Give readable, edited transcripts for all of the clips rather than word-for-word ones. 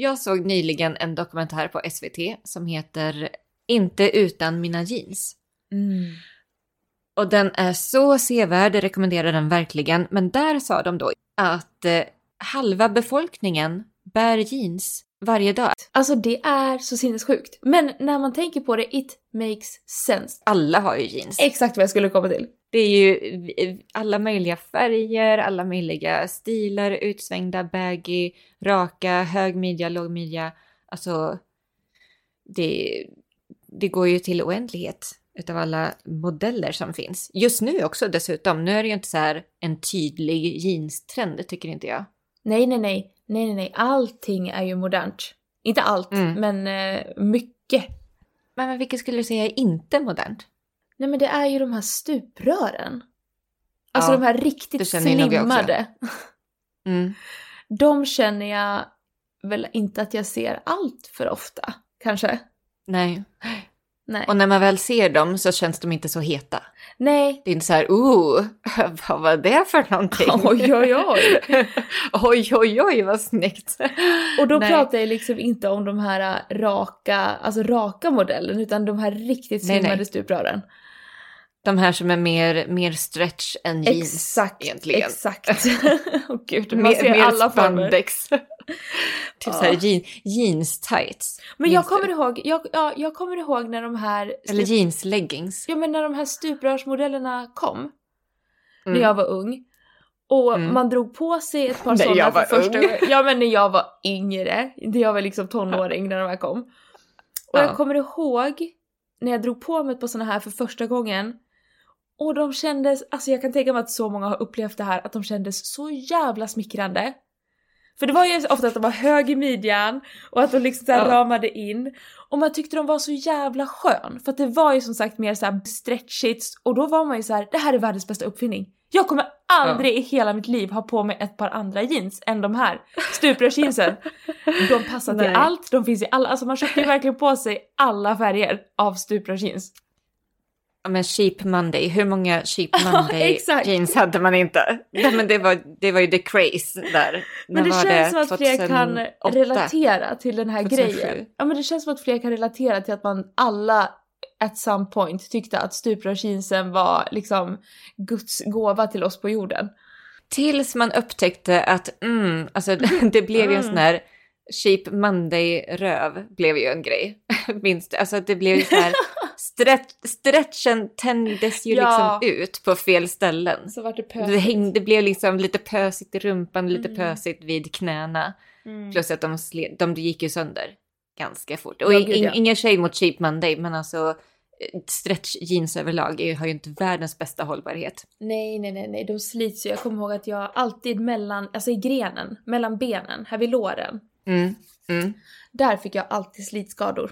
Jag såg nyligen en dokumentär på SVT som heter Inte utan mina jeans. Mm. Och den är så sevärd, rekommenderar den verkligen. Men där sa de då att halva befolkningen bär jeans varje dag. Alltså det är så sinnessjukt. Men när man tänker på det, it makes sense. Alla har ju jeans. Exakt vad jag skulle komma till. Det är ju alla möjliga färger, alla möjliga stilar, utsvängda, baggy, raka, hög midja, låg midja. Alltså det går ju till oändlighet utav alla modeller som finns. Just nu också dessutom. Nu är det ju inte så här en tydlig jeanstrend, det tycker inte jag. Nej. Allting är ju modernt. Inte allt, men mycket. Men vilket skulle du säga är inte modernt? Nej, men det är ju de här stuprören. Alltså de här riktigt slimmade. Mm. De känner jag väl inte att jag ser allt för ofta, kanske. Nej. Och när man väl ser dem så känns de inte så heta. Nej. Det är inte så här, vad var det för någonting? Oj, vad snyggt. Och då pratar jag liksom inte om de här raka modellen, utan de här riktigt slimmade stuprören. De här som är mer stretch än jeans. Exakt, egentligen. Exakt. Oh, gud, man ser mer alla spandex. Typ så här jeans tights. Men jag kommer ihåg när de här... Eller jeans leggings. Ja, men när de här stuprörsmodellerna kom. När jag var ung. Och man drog på sig ett par sådana för första gången. Ja, men när jag var yngre. Jag var liksom tonåring när de här kom. Och jag kommer ihåg... När jag drog på mig på såna här för första gången. Och de kändes... Alltså jag kan tänka mig att så många har upplevt det här. Att de kändes så jävla smickrande. För det var ju ofta att de var hög i midjan. Och att de liksom så här ramade in. Och man tyckte de var så jävla skön. För att det var ju som sagt mer så här stretchigt. Och då var man ju så här... Det här är världens bästa uppfinning. Jag kommer aldrig i hela mitt liv ha på mig ett par andra jeans än de här stuprörsjeansen. De passar till allt. De finns i alla... Alltså man köpte ju verkligen på sig alla färger av stuprörsjeans. Ja, men Sheep Monday. Hur många Sheep Monday jeans hade man inte? Ja, men det var ju the craze där. Men det känns som att fler kan relatera till den här grejen. Ja, men det känns som att fler kan relatera till att man alla... at some point tyckte att stuprörsjeansen var liksom Guds gåva till oss på jorden. Tills man upptäckte att alltså det blev ju en sån här Sheep Monday-röv blev ju en grej. Minst, alltså det blev ju så här stretchen tändes ju liksom ut på fel ställen. Så var det pösigt. Det blev liksom lite pösigt i rumpan, lite pösigt vid knäna. Mm. Plus att de gick ju sönder. Ganska fort. Och ingen tjej mot Cheap Monday, men alltså stretch jeans överlag har ju inte världens bästa hållbarhet. Nej, de slits ju. Jag kommer ihåg att jag alltid mellan benen, här vid låren. Där fick jag alltid slitskador.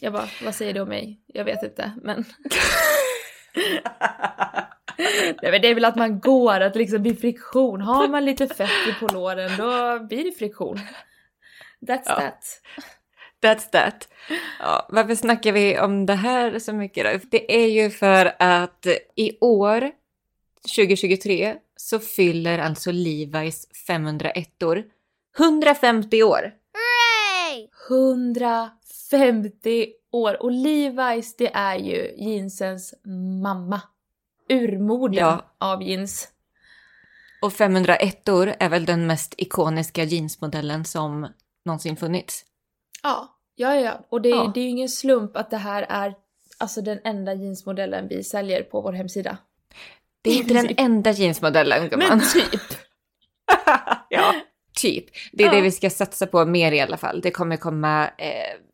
Jag bara, vad säger det om mig? Jag vet inte, men... Nej, men det är väl att man går, att liksom blir friktion. Har man lite fett på låren, då blir det friktion. That's that. Ja, varför snackar vi om det här så mycket då? Det är ju för att i år, 2023, så fyller alltså Levi's 501-or 150 år. Hurray! 150 år. Och Levi's, det är ju jeansens mamma. Urmodern av jeans. Och 501-or är väl den mest ikoniska jeansmodellen som... någonsin funnits. Ja. Och det är ju ingen slump att det här är alltså den enda jeansmodellen vi säljer på vår hemsida. Det är inte den enda jeansmodellen, gumman. Men typ. Typ. Det är det vi ska satsa på mer i alla fall. Det kommer komma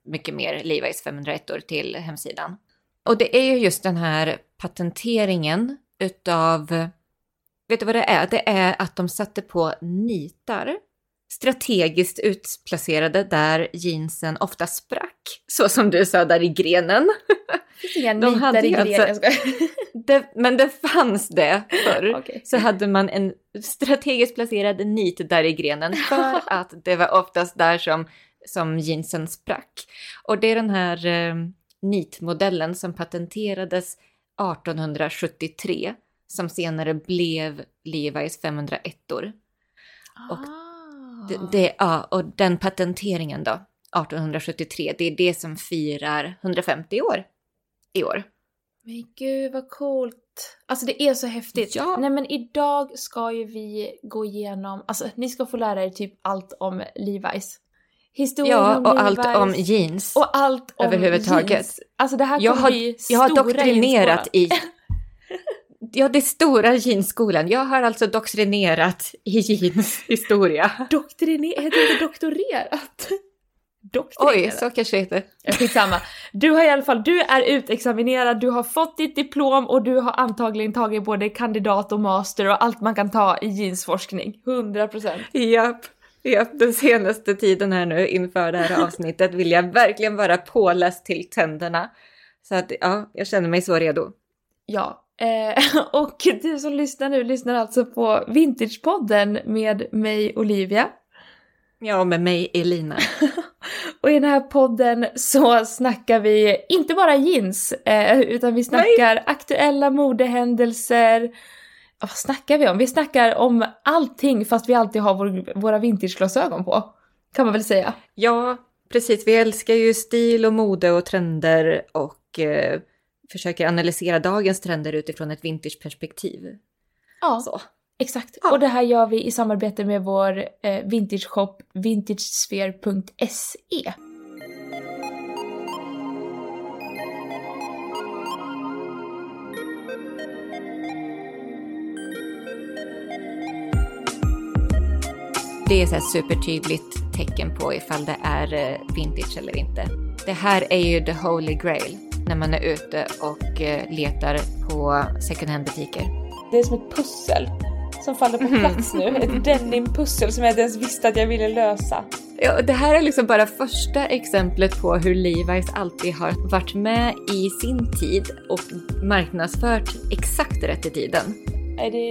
mycket mer Levi's 501-or till hemsidan. Och det är ju just den här patenteringen utav... Vet du vad det är? Det är att de satte på nitar... strategiskt utplacerade där jeansen ofta sprack. Så som du sa där i grenen. De hade i grenen. Alltså, men det fanns det förr. Okay. Så hade man en strategiskt placerad nit där i grenen. För att det var oftast där som jeansen sprack. Och det är den här nitmodellen som patenterades 1873. Som senare blev Levi's 501-or. Och Och den patenteringen då, 1873, det är det som firar 150 år i år. Men gud vad coolt. Alltså det är så häftigt. Ja. Nej men idag ska ju vi gå igenom, alltså ni ska få lära er typ allt om Levi's. Historien ja, och Levi's, allt om jeans. Och allt om överhuvudtaget. Jeans. Alltså det här kommer bli stora. Jag har doktrinerat i... Ja, det stora jeansskolan. Jag har alltså doktrinerat i jeanshistoria. Doktrinerat? Heter det inte doktorerat? Doktrinerat? Oj, så kanske det heter. Jag fick samma. Du har i alla fall, du är utexaminerad, du har fått ditt diplom och du har antagligen tagit både kandidat och master och allt man kan ta i jeansforskning. 100%. Japp, den senaste tiden här nu inför det här avsnittet vill jag verkligen vara påläst till tänderna. Så att, ja, jag känner mig så redo. Ja. Och du som lyssnar nu lyssnar alltså på Vintage-podden med mig Olivia. Ja, med mig Elina. Och i den här podden så snackar vi inte bara jeans utan vi snackar aktuella modehändelser. Vad snackar vi om? Vi snackar om allting fast vi alltid har våra vintage-glasögon på, kan man väl säga. Ja, precis. Vi älskar ju stil och mode och trender och... försöker analysera dagens trender utifrån ett vintageperspektiv. Ja, så. Exakt. Ja. Och det här gör vi i samarbete med vår vintageshop vintagesphere.se. Det är ett supertydligt tecken på ifall det är vintage eller inte. Det här är ju the holy grail. När man är ute och letar på second hand butiker. Det är som ett pussel som faller på plats nu. Ett denim-pussel som jag inte ens visste att jag ville lösa. Ja, det här är liksom bara första exemplet på hur Levi's alltid har varit med i sin tid och marknadsfört exakt rätt i tiden.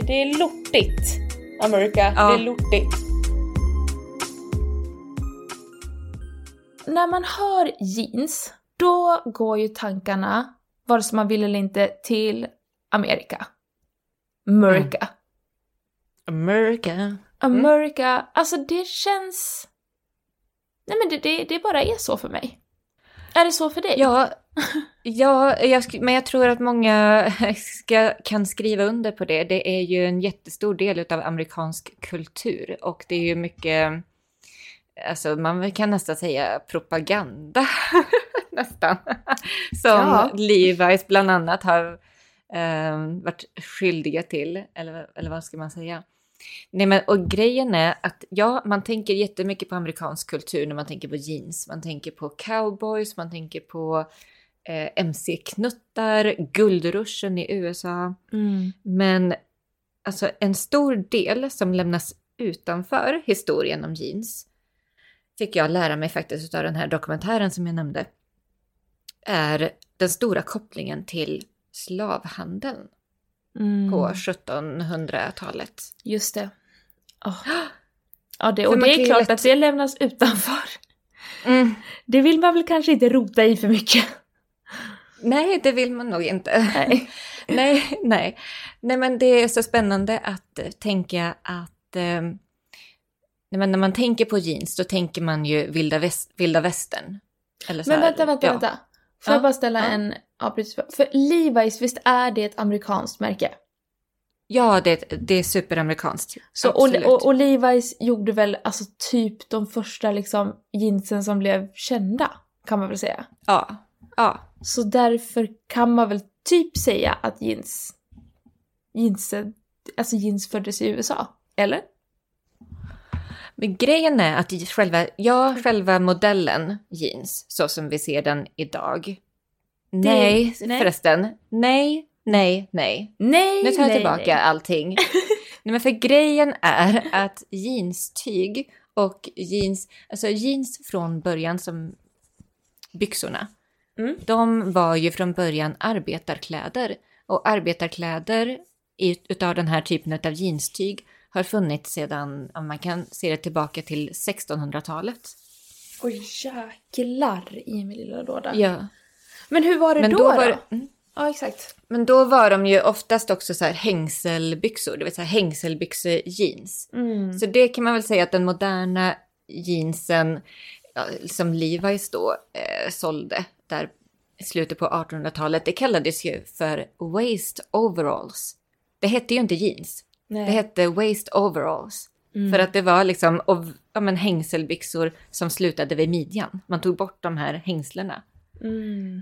Det är lortigt, Amerika. Ja. Det är lortigt. När man hör jeans... Då går ju tankarna, vare sig man vill eller inte, till Amerika. America. Mm. America. Mm. Alltså det känns... Nej men det bara är så för mig. Är det så för dig? Ja, men jag tror att många kan skriva under på det. Det är ju en jättestor del av amerikansk kultur. Och det är ju mycket... Alltså man kan nästan säga propaganda nästan som Levi's bland annat har varit skyldiga till eller vad ska man säga. Nej men och grejen är att man tänker jättemycket på amerikansk kultur när man tänker på jeans, man tänker på cowboys, man tänker på MC-knuttar, guldruschen i USA. Mm. Men alltså en stor del som lämnas utanför historien om jeans fick jag lära mig faktiskt av den här dokumentären som jag nämnde, är den stora kopplingen till slavhandeln på 1700-talet. Just det. Oh. Ja, det och det är klart att det lämnas utanför. Mm. Det vill man väl kanske inte rota i för mycket. Nej, det vill man nog inte. Nej. Nej, men det är så spännande att tänka att... Men när man tänker på jeans då tänker man ju vilda västern. Eller så men vänta. Får jag bara ställa en... Ja, precis. För Levi's, visst är det ett amerikanskt märke? Ja, det är superamerikanskt. Så och Levi's gjorde väl alltså typ de första liksom, jeansen som blev kända, kan man väl säga? Ja. Så därför kan man väl typ säga att jeans föddes i USA, eller? Men grejen är att själva modellen jeans, så som vi ser den idag. Nej, förresten. Nej. Nu tar jag tillbaka allting. Nej, men för grejen är att jeanstyg och jeans, alltså jeans från början som byxorna, de var ju från början arbetarkläder. Och arbetarkläder utav den här typen av jeanstyg har funnits sedan, om man kan se det tillbaka till 1600-talet. Oj, jäklar i min lilla låda. Ja. Men hur var det då? Ja, exakt. Men då var de ju oftast också så här hängselbyxor, det vill säga hängselbyxor jeans. Mm. Så det kan man väl säga att den moderna jeansen, ja, som Levi's då sålde där i slutet på 1800-talet, det kallades ju för waist overalls. Det hette ju inte jeans. Nej. Det hette waist overalls. Mm. För att det var liksom hängselbyxor som slutade vid midjan. Man tog bort de här hängslarna. Mm.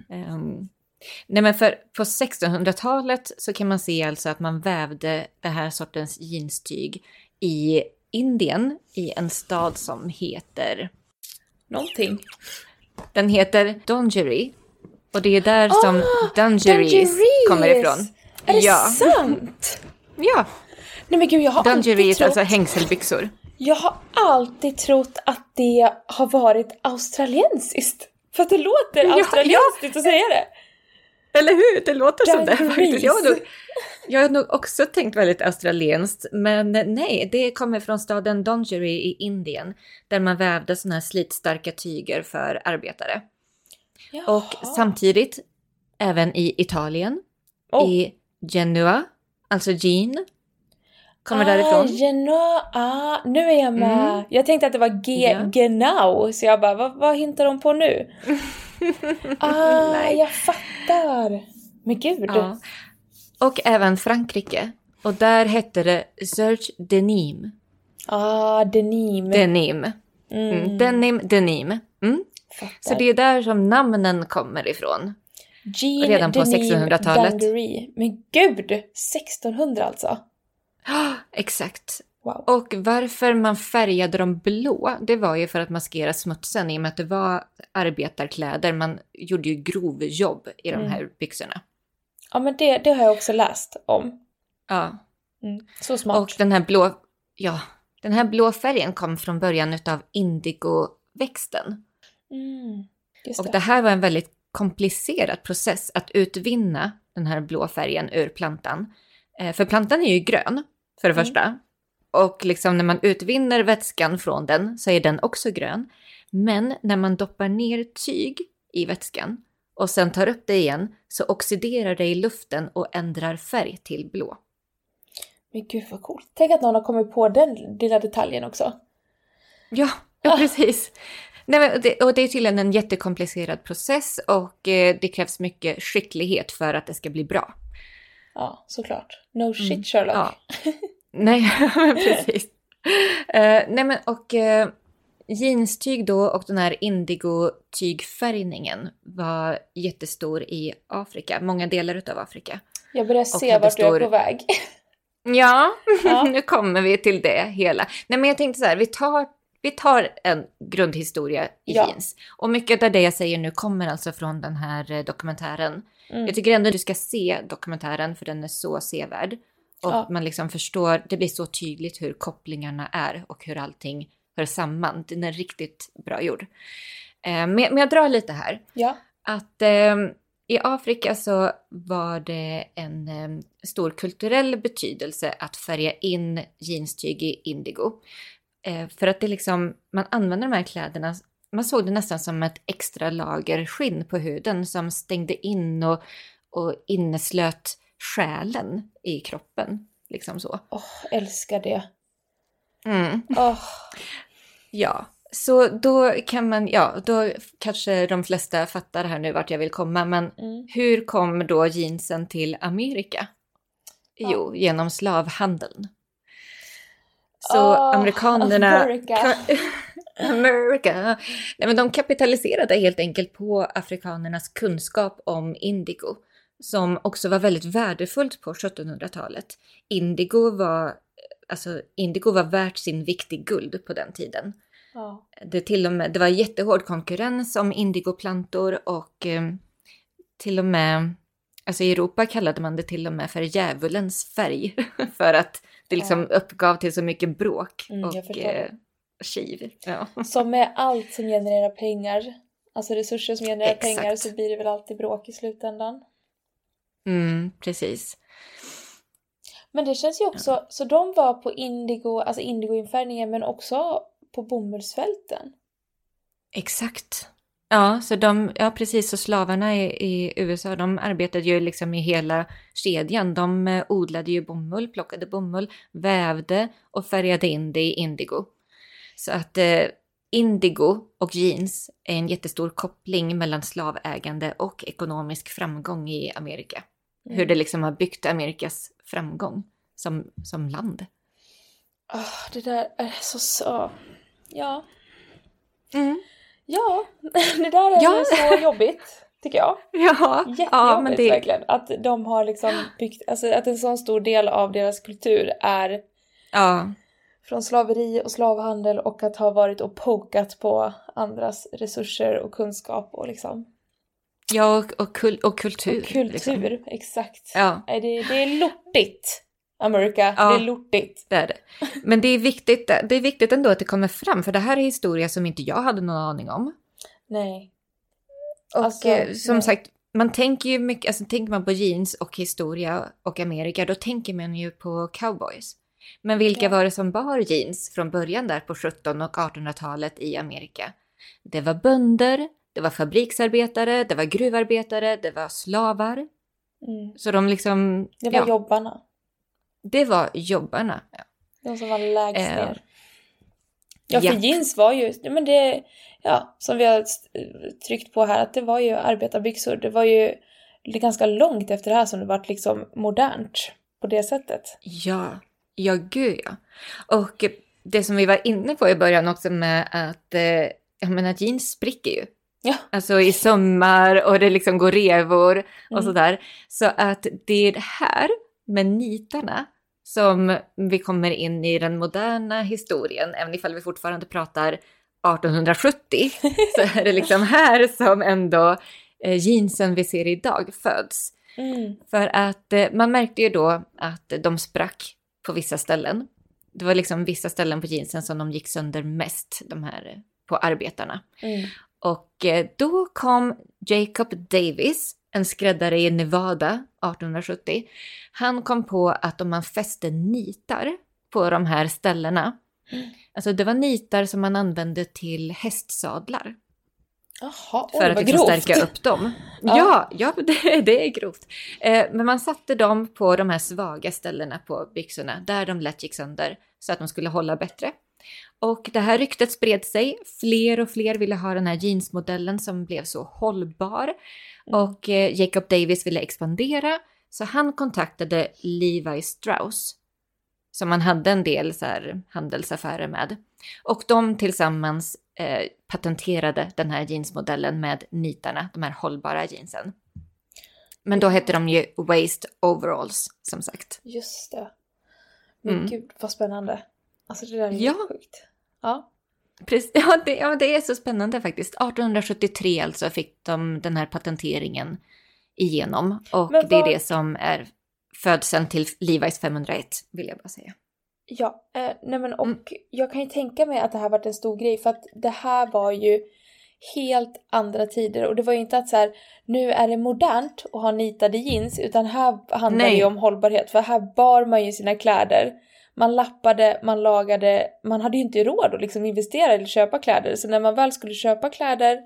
Nej, men för på 1600-talet så kan man se alltså att man vävde det här sortens jeanstyg i Indien, i en stad som heter någonting. Den heter Dungaree. Och det är där som dungarees kommer ifrån. Är det sant? Ja. Nej, men gud, jag har dungarees, alltså hängselbyxor. Jag har alltid trott att det har varit australiensiskt. För att det låter australiensiskt att säga det. Eller hur? Det låter som det faktiskt. Jag har nog också tänkt väldigt australienskt. Men nej, det kommer från staden Dungaree i Indien. Där man vävde såna här slitstarka tyger för arbetare. Jaha. Och samtidigt även i Italien. I Genua, alltså jean. Kommer därifrån. Genoa, nu är jag med. Mm. Jag tänkte att det var Genau, så jag bara, vad hintar de på nu? Jag fattar. Men gud. Ja. Och även Frankrike. Och där hette det Serge Denim. Denim. Denim. Mm. Mm. Denim. Mm. Så det är där som namnen kommer ifrån. Jean, redan på denim, 1600-talet. Dungaree. Men gud, 1600 alltså. Exakt. Wow. Och varför man färgade dem blå, det var ju för att maskera smutsen, i och med att det var arbetarkläder. Man gjorde ju grovjobb i de här byxorna. Ja, men det har jag också läst om. Ja. Mm. Så smart. Och den här blå färgen kom från början utav indigoväxten. Mm. Just det. Och det här var en väldigt komplicerad process att utvinna den här blå färgen ur plantan. För plantan är ju grön, för det första. Och liksom när man utvinner vätskan från den så är den också grön. Men när man doppar ner tyg i vätskan och sen tar upp det igen, så oxiderar det i luften och ändrar färg till blå. Men gud vad coolt. Tänk att någon har kommit på den lilla detaljen också. Ja, precis. Nej, men det är tydligen en jättekomplicerad process, och det krävs mycket skicklighet för att det ska bli bra. Ja, såklart. No shit, Sherlock. Ja. Nej, men precis. Jeanstyg då, och den här indigotygfärgningen var jättestor i Afrika. Många delar utav Afrika. Jag börjar se vart du är på väg. Ja, nu kommer vi till det hela. Nej, men jag tänkte så här, vi tar en grundhistoria i jeans. Och mycket av det jag säger nu kommer alltså från den här dokumentären. Mm. Jag tycker ändå du ska se dokumentären, för den är så sevärd. Och man liksom förstår, det blir så tydligt hur kopplingarna är och hur allting hör samman. Den är riktigt bra gjord. Men jag drar lite här. Ja. Att i Afrika så var det en stor kulturell betydelse att färga in jeanstyg i indigo. För att det liksom, man använde de här kläderna, man såg det nästan som ett extra lager skinn på huden som stängde in och inneslöt själen i kroppen. Liksom så. Älskar det. Mm. Ja, så då kan man, då kanske de flesta fattar här nu vart jag vill komma, men hur kom då jeansen till Amerika? Jo, genom slavhandeln. Så amerikanerna... America. Nej, men de kapitaliserade helt enkelt på afrikanernas kunskap om indigo, som också var väldigt värdefullt på 1700-talet. Indigo var värt sin vikt i guld på den tiden. Det var jättehård konkurrens om indigoplantor, och till och med, alltså i Europa kallade man det till och med för djävulens färg för att det liksom uppgav till så mycket bråk och kiv. Ja. Som med allt som genererar pengar, alltså resurser som genererar pengar, så blir det väl alltid bråk i slutändan. Precis. Men det känns ju också, så de var på indigo, alltså indigoinfärgningen, men också på bomullsfälten. Exakt. Ja, så precis, så slavarna i USA, de arbetade ju liksom i hela kedjan. De odlade ju bomull, plockade bomull, vävde och färgade in det i indigo. Så att indigo och jeans är en jättestor koppling mellan slavägande och ekonomisk framgång i Amerika. Hur det liksom har byggt Amerikas framgång som land. Det där är så... Ja. Mm. Ja, det där är så jobbigt, tycker jag. Ja, jättejobbigt, men det... verkligen. Att de har liksom byggt... Alltså att en sån stor del av deras kultur är... Ja. Från slaveri och slavhandel och att ha varit och pokat på andras resurser och kunskap och liksom... Ja, och kultur. Och kultur, liksom. Exakt. Ja. Det är lortigt, America. Ja, det är lortigt. Det är det. Men det är viktigt ändå att det kommer fram. För det här är historia som inte jag hade någon aning om. Nej. Och alltså, som sagt, man tänker ju mycket... Alltså, tänker man på jeans och historia och Amerika, då tänker man ju på cowboys. Men vilka var det som bar jeans från början där på 1700- och 1800-talet i Amerika? Det var bönder... Det var fabriksarbetare, det var gruvarbetare, det var slavar. Mm. Så de liksom... Det var jobbarna. Det var jobbarna, ja. De som var lägst ner. Ja, för jeans var ju... Men det, som vi har tryckt på här, att det var ju arbetarbyxor. Det var ju ganska långt efter det här som det varit liksom modernt på det sättet. Ja gud ja. Och det som vi var inne på i början också med att... Jag menar, jeans spricker ju. Ja. Alltså i sommar och det liksom går revor och sådär. Så att det är det här med nitarna som vi kommer in i den moderna historien. Även ifall vi fortfarande pratar 1870 så är det liksom här som ändå jeansen vi ser idag föds. Mm. För att man märkte ju då att de sprack på vissa ställen. Det var liksom vissa ställen på jeansen som de gick sönder mest, de här på arbetarna. Mm. Och då kom Jacob Davis, en skräddare i Nevada 1870. Han kom på att om man fäste nitar på de här ställena. Mm. Alltså det var nitar som man använde till hästsadlar. Jaha, för att liksom stärka upp dem. Det är grovt. Men man satte dem på de här svaga ställena på byxorna. Där de lätt gick sönder så att de skulle hålla bättre. Och det här ryktet spred sig. Fler och fler ville ha den här jeansmodellen som blev så hållbar. Och Jacob Davis ville expandera. Så han kontaktade Levi Strauss. Som han hade en del så här handelsaffärer med. Och de tillsammans patenterade den här jeansmodellen med nitarna. De här hållbara jeansen. Men då hette de ju waist overalls, som sagt. Just det. Men gud, vad spännande. Alltså det där är sjukt. Ja. Det är så spännande faktiskt. 1873 alltså fick de den här patenteringen igenom. Och det är det som är födseln till Levi's 501, vill jag bara säga. Ja, nej men och jag kan ju tänka mig att det här varit en stor grej. För att det här var ju helt andra tider. Och det var ju inte att så här, nu är det modernt att ha nitade jeans. Utan här handlar det ju om hållbarhet. För här bar man ju sina kläder. Man lappade, man lagade, man hade ju inte råd att liksom investera eller köpa kläder. Så när man väl skulle köpa kläder,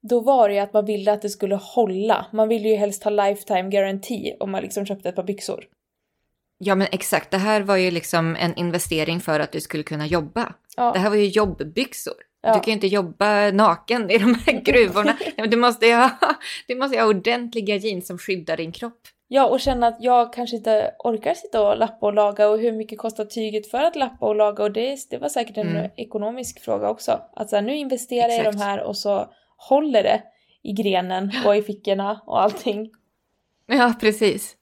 då var det ju att man ville att det skulle hålla. Man ville ju helst ha lifetime guarantee om man liksom köpte ett par byxor. Ja men exakt, det här var ju liksom en investering för att du skulle kunna jobba. Ja. Det här var ju jobbbyxor. Ja. Du kan ju inte jobba naken i de här gruvorna. Du måste ha ordentliga jeans som skyddar din kropp. Ja, och känna att jag kanske inte orkar sitta och lappa och laga. Och hur mycket kostar tyget för att lappa och laga? Och det var säkert en ekonomisk fråga också. Att så här, nu investerar jag i de här och så håller det i grenen och i fickorna och allting. Ja, precis.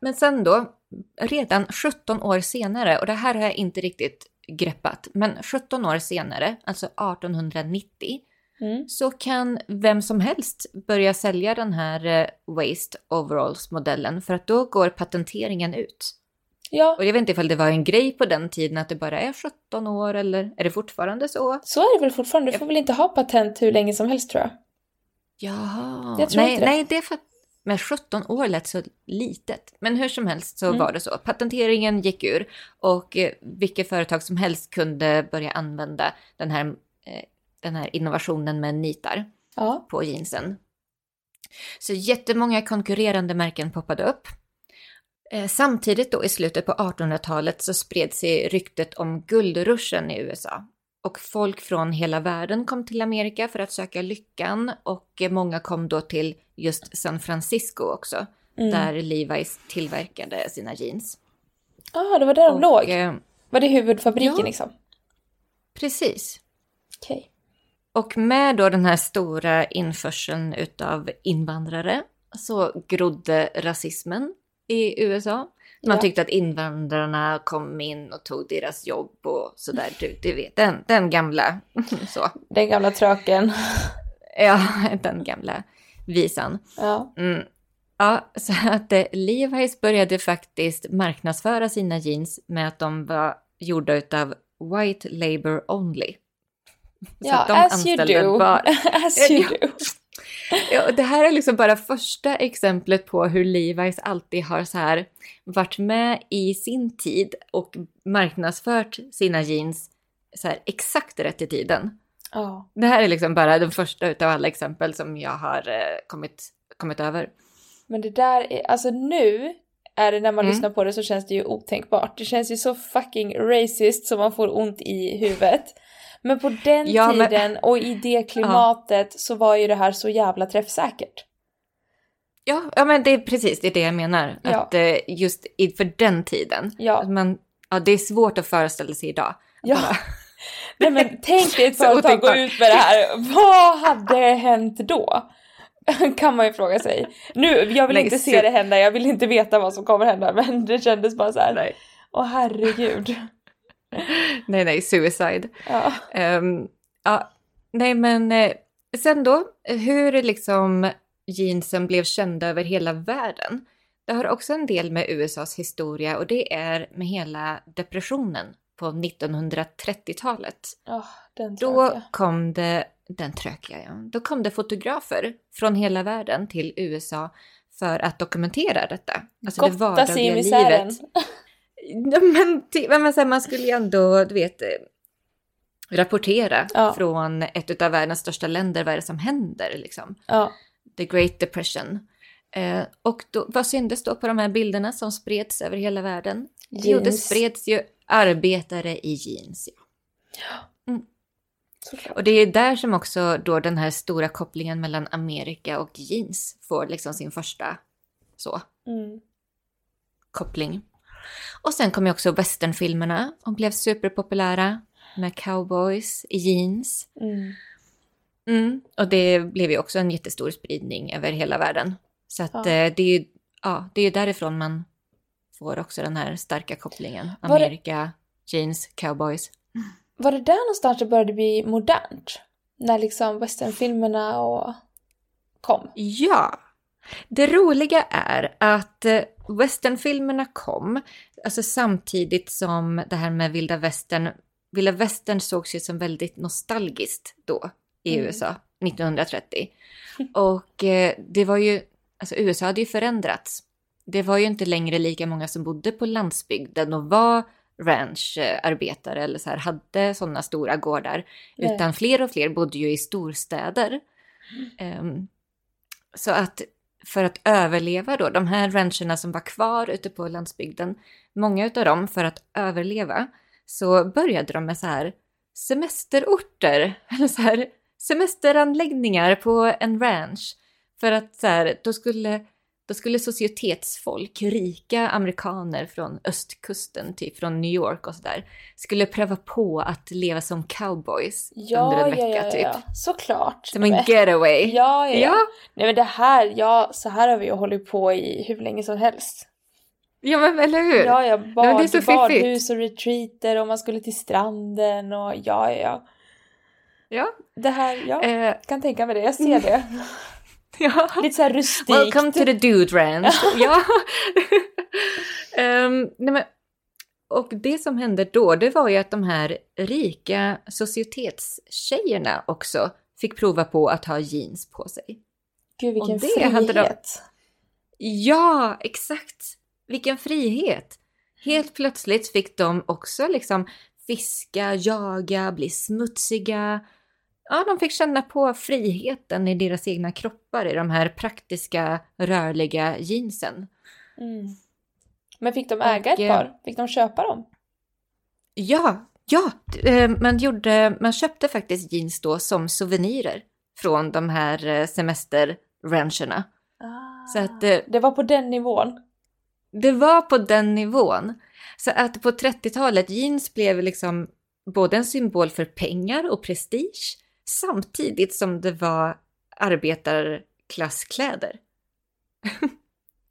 Men sen då, redan 17 år senare, och det här har jag inte riktigt greppat. Men 17 år senare, alltså 1890... så kan vem som helst börja sälja den här waist overalls-modellen. För att då går patenteringen ut. Ja. Och jag vet inte ifall det var en grej på den tiden att det bara är 17 år. Eller är det fortfarande så? Så är det väl fortfarande. Du får väl inte ha patent hur länge som helst, tror jag. Jaha. Jag tror inte det. Nej, det är för att med 17 år lät så litet. Men hur som helst så var det så. Patenteringen gick ur. Och vilket företag som helst kunde börja använda den här den här innovationen med nitar på jeansen. Så jättemånga konkurrerande märken poppade upp. Samtidigt då i slutet på 1800-talet så spred sig ryktet om guldruschen i USA. Och folk från hela världen kom till Amerika för att söka lyckan, och många kom då till just San Francisco också. Mm. Där Levi's tillverkade sina jeans. Det var där de låg. Var det huvudfabriken liksom? Precis. Okej. Okay. Och med då den här stora införseln utav invandrare så grodde rasismen i USA. Man tyckte att invandrarna kom in och tog deras jobb och sådär. Du vet, den gamla. Så. Den gamla tröken. Ja, den gamla visan. Ja. Mm. Ja, så att Levi's började faktiskt marknadsföra sina jeans med att de var gjorda utav white labor only. Så de as you do. As you do. Ja, det här är liksom bara första exemplet på hur Levi's alltid har så här varit med i sin tid och marknadsfört sina jeans så här exakt rätt i tiden. Det här är liksom bara den första utav alla exempel som jag har kommit över. Men det där är, alltså nu är det när man lyssnar på det så känns det ju otänkbart. Det känns ju så fucking racist så man får ont i huvudet. Men på den tiden och i det klimatet så var ju det här så jävla träffsäkert. Ja men det är precis det jag menar. Ja. Att just för den tiden. Ja. Att det är svårt att föreställa sig idag. Ja. Nej, men tänk dig ett företag gå ut med det här. Vad hade hänt då? Kan man ju fråga sig. Nu, jag vill inte se det hända. Jag vill inte veta vad som kommer hända. Men det kändes bara så här. Åh herregud. nej, suicide. Ja. Nej, men sen då. Hur liksom jeansen blev kända över hela världen. Det har också en del med USAs historia. Och det är med hela depressionen på 1930-talet. Då kom det... Den trökiga, ja. Då kom det fotografer från hela världen till USA för att dokumentera detta. Alltså det vardagliga livet. Men man skulle ju ändå, du vet, rapportera från ett av världens största länder vad det som händer. Liksom. Ja. The Great Depression. Och då, vad syndes då på de här bilderna som spreds över hela världen? Jeans. Jo, det spreds ju arbetare i jeans. Ja. Mm. Och det är där som också då den här stora kopplingen mellan Amerika och jeans får liksom sin första koppling. Och sen kom ju också westernfilmerna och blev superpopulära med cowboys i jeans. Och det blev ju också en jättestor spridning över hela världen. Så att det är ju därifrån man får också den här starka kopplingen. Amerika, jeans, cowboys. Var det där någonstans det började bli modernt? När liksom westernfilmerna kom? Ja, det roliga är att westernfilmerna kom alltså samtidigt som det här med vilda västern. Vilda västern sågs ju som väldigt nostalgiskt då i USA 1930. Och det var ju, alltså USA hade ju förändrats. Det var ju inte längre lika många som bodde på landsbygden och var rancharbetare eller så här hade sådana stora gårdar. Nej. Utan fler och fler bodde ju i storstäder. Så att för att överleva då, de här rancherna som var kvar ute på landsbygden, många utav dem för att överleva så började de med så här semesterorter eller så här semesteranläggningar på en ranch för att så här, då skulle societetsfolk, rika amerikaner från östkusten, typ från New York och sådär, skulle pröva på att leva som cowboys under en vecka typ. Såklart. Som en getaway. Ja. Nej men det här, så här har vi ju hållit på i hur länge som helst. Ja men eller hur? Ja, badhus och retreater och man skulle till stranden och ja. Ja. Det här, kan tänka mig det, jag ser det. Ja. Lite så här rustikt. Welcome to the dude ranch. Ja. Nej men, och det som hände då, det var ju att de här rika societetstjejerna också fick prova på att ha jeans på sig. Gud, vilken frihet. Ja, exakt. Vilken frihet. Helt plötsligt fick de också liksom fiska, jaga, bli smutsiga, ja, de fick känna på friheten i deras egna kroppar i de här praktiska, rörliga jeansen. Mm. Men fick de äga ett par? Fick de köpa dem? Ja, man köpte faktiskt jeans då som souvenirer från de här semesterrancherna. Ah, så att, det var på den nivån? Det var på den nivån. Så att på 30-talet jeans blev liksom både en symbol för pengar och prestige samtidigt som det var arbetarklasskläder.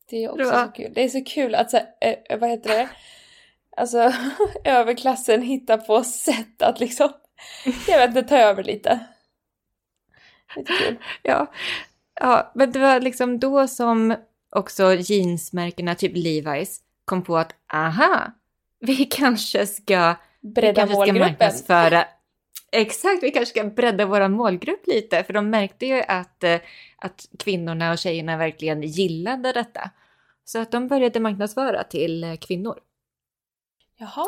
Det är också så kul. Det är så kul att så, vad heter det? Alltså överklassen hittar på sätt att liksom ta över lite. Lite kul. Ja, men det var liksom då som också jeansmärkena typ Levi's kom på att vi kanske ska bredda vår målgrupp lite, för de märkte ju att kvinnorna och tjejerna verkligen gillade detta. Så att de började marknadsföra till kvinnor. Jaha,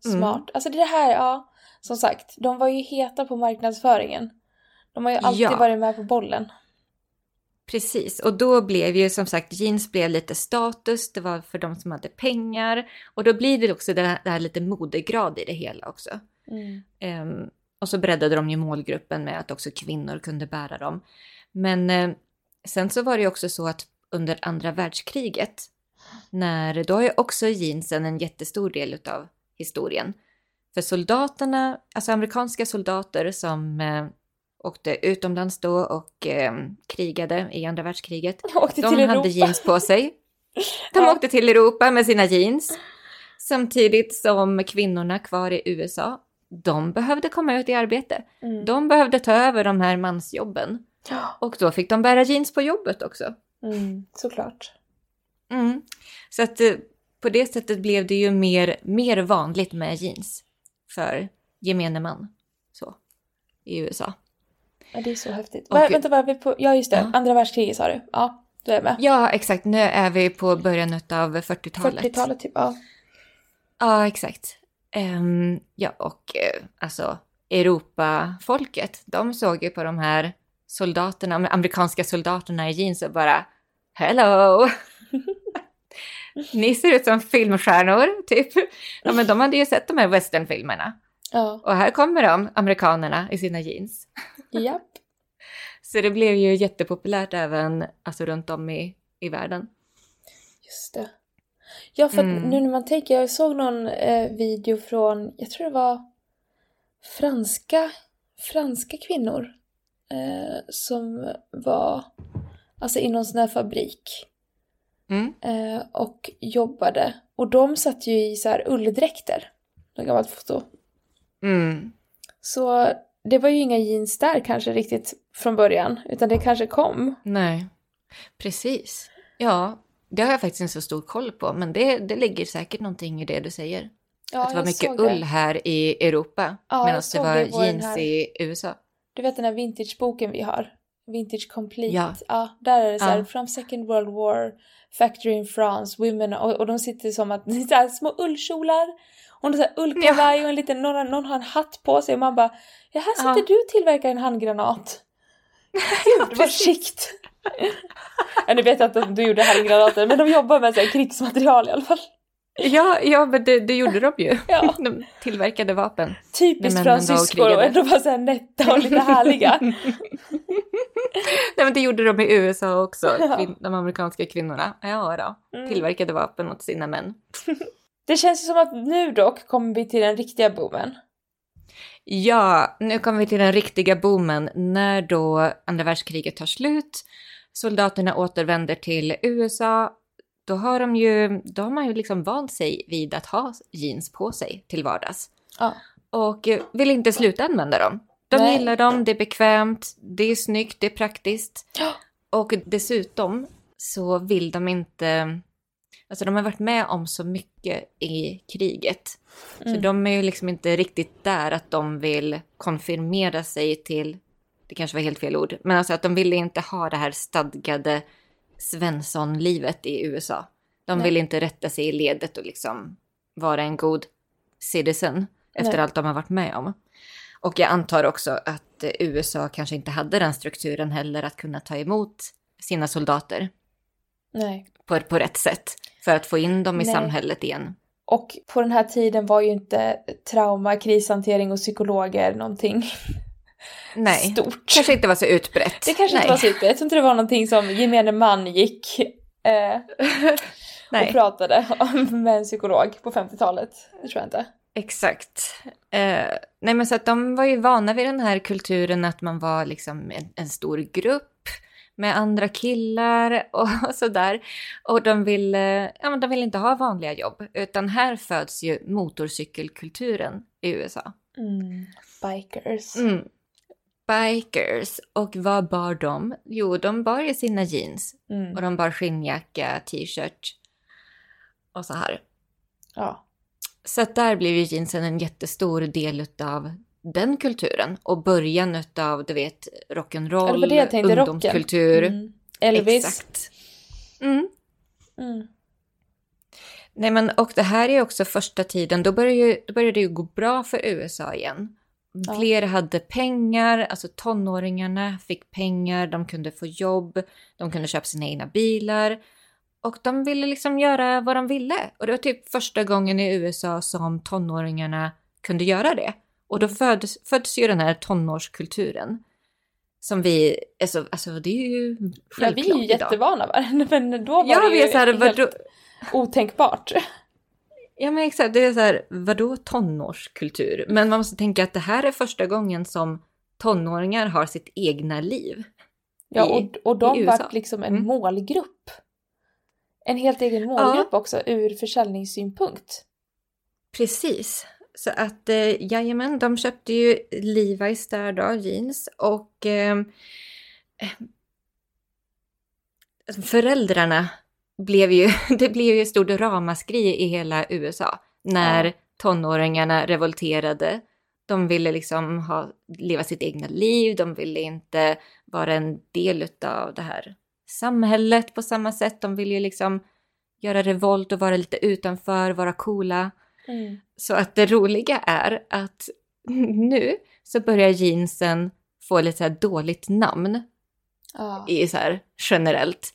smart. Mm. Alltså det här, ja, som sagt, de var ju heta på marknadsföringen. De har ju alltid varit med på bollen. Precis, och då blev ju som sagt jeans blev lite status, det var för de som hade pengar. Och då blir det också det här lite modegrad i det hela också. Mm. Och så breddade de ju målgruppen med att också kvinnor kunde bära dem. Men sen så var det ju också så att under andra världskriget, då har ju också jeansen en jättestor del av historien. För soldaterna, alltså amerikanska soldater som... åkte utomlands då och krigade i andra världskriget. De hade jeans på sig. De åkte till Europa med sina jeans. Samtidigt som kvinnorna kvar i USA, de behövde komma ut i arbete. Mm. De behövde ta över de här mansjobben. Och då fick de bära jeans på jobbet också. Mm, såklart. Mm. Så att på det sättet blev det ju mer vanligt med jeans för gemene man så, i USA. Ja, det är så häftigt. Vänta, var vi på... Ja, just det. Ja. Andra världskriget sa du. Ja, du är med. Ja, exakt. Nu är vi på början av 40-talet. 40-talet, typ, ja. Ja, exakt. Alltså, Europafolket, de såg ju på de här soldaterna, amerikanska soldaterna i jeans och bara, hello! Ni ser ut som filmstjärnor, typ. Ja, men de hade ju sett de här westernfilmerna. Ja. Och här kommer de, amerikanerna, i sina jeans. Japp. Så det blev ju jättepopulärt även alltså, runt om i världen. Just det. Ja, för nu när man tänker, jag såg någon video från, jag tror det var franska kvinnor som var alltså i någon sån här fabrik och jobbade. Och de satt ju i så här ulldräkter. Det gammalt foto. Mm. Så det var ju inga jeans där kanske riktigt från början, utan det kanske kom. Nej, precis. Ja, det har jag faktiskt inte så stor koll på, men det ligger säkert någonting i det du säger. Ja, att det var mycket ull här i Europa, ja, medan det var jeans i USA. Du vet den här vintage-boken vi har, Vintage Complete. Ja, där är det så här, From Second World War, Factory in France, Women, och de sitter som att så här, små ullkjolar. Hon har så här ullkavaj och en liten, någon har en hatt på sig. Och man bara, här sitter du tillverkar en handgranat. Gud, vad skikt. Nu vet jag inte om du gjorde handgranater, men de jobbar med så här krigsmaterial i alla fall. Ja, men det gjorde de ju. Ja. De tillverkade vapen. Typiskt fransyskor, och ändå var så här nätta och lite härliga. Nej, men det gjorde de i USA också, de amerikanska kvinnorna. Ja, då. Tillverkade vapen åt sina män. Det känns som att nu dock kommer vi till den riktiga boomen. Ja, nu kommer vi till den riktiga boomen. När då andra världskriget tar slut, soldaterna återvänder till USA, då har man ju liksom vant sig vid att ha jeans på sig till vardags. Ja. Och vill inte sluta använda dem. De gillar dem, det är bekvämt, det är snyggt, det är praktiskt. Ja. Och dessutom så vill de inte... Alltså de har varit med om så mycket i kriget. Mm. Så de är ju liksom inte riktigt där att de vill konfirmera sig till, det kanske var helt fel ord, men alltså att de ville inte ha det här stadgade Svensson-livet i USA. De vill inte rätta sig i ledet och liksom vara en god citizen efter allt de har varit med om. Och jag antar också att USA kanske inte hade den strukturen heller att kunna ta emot sina soldater. Nej. På rätt sätt för att få in dem i samhället igen. Och på den här tiden var ju inte trauma, krishantering och psykologer någonting stort. Det kanske inte var så utbrett. Det kanske inte var så utbrett. Jag tror inte det var någonting som gemene man gick och pratade om med en psykolog på 50-talet. Det tror jag inte. Exakt. Nej, men så att de var ju vana vid den här kulturen att man var liksom en stor grupp med andra killar och sådär. Och de vill inte ha vanliga jobb. Utan här föds ju motorcykelkulturen i USA. Mm. Bikers. Mm. Bikers. Och vad bar de? Jo, de bar ju sina jeans. Mm. Och de bar skinnjacka, t-shirt och så här. Ja. Så att där blev ju jeansen en jättestor del utav den kulturen. Och början utav, du vet, rock'n'roll, ungdomskultur. Mm. Elvis. Exakt. Mm. Mm. Nej, men och det här är också första tiden. Då började det ju gå bra för USA igen. Ja. Fler hade pengar, alltså tonåringarna fick pengar. De kunde få jobb, de kunde köpa sina egna bilar. Och de ville liksom göra vad de ville. Och det var typ första gången i USA som tonåringarna kunde göra det. Och då föds ju den här tonårskulturen. Som vi, alltså det är ju självklart idag. Ja, vi är ju jättevana va? Men då var det ju så här, helt otänkbart. Ja, men exakt. Det är så här, vadå tonårskultur? Men man måste tänka att det här är första gången som tonåringar har sitt egna liv. Ja, och de var liksom en målgrupp. En helt egen målgrupp också ur försäljningssynpunkt. Precis. Så att, jajamän, de köpte ju Levi's där då, jeans. Och föräldrarna blev ju stort ramaskri i hela USA. När tonåringarna revolterade. De ville liksom leva sitt egna liv. De ville inte vara en del av det här samhället på samma sätt. De ville ju liksom göra revolt och vara lite utanför, vara coola. Mm. Så att det roliga är att nu så börjar jeansen få lite så här dåligt namn i så här generellt.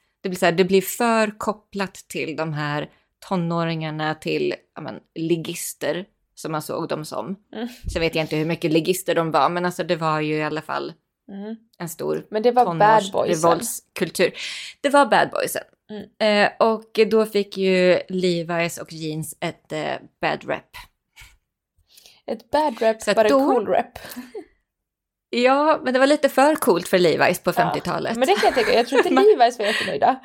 Det blir för kopplat till de här tonåringarna, till ligister som man såg dem som. Mm. Så vet jag inte hur mycket ligister de var, men alltså det var ju i alla fall en stor tonårsrevoltskultur. Det var bad boysen. Mm. Och då fick ju Levi's och jeans ett bad rap. Ett bad rap, bara då, en cool rap. Ja, men det var lite för coolt för Levi's på 50-talet. Men det kan jag tänka, jag tror inte Levi's var jättenöjda.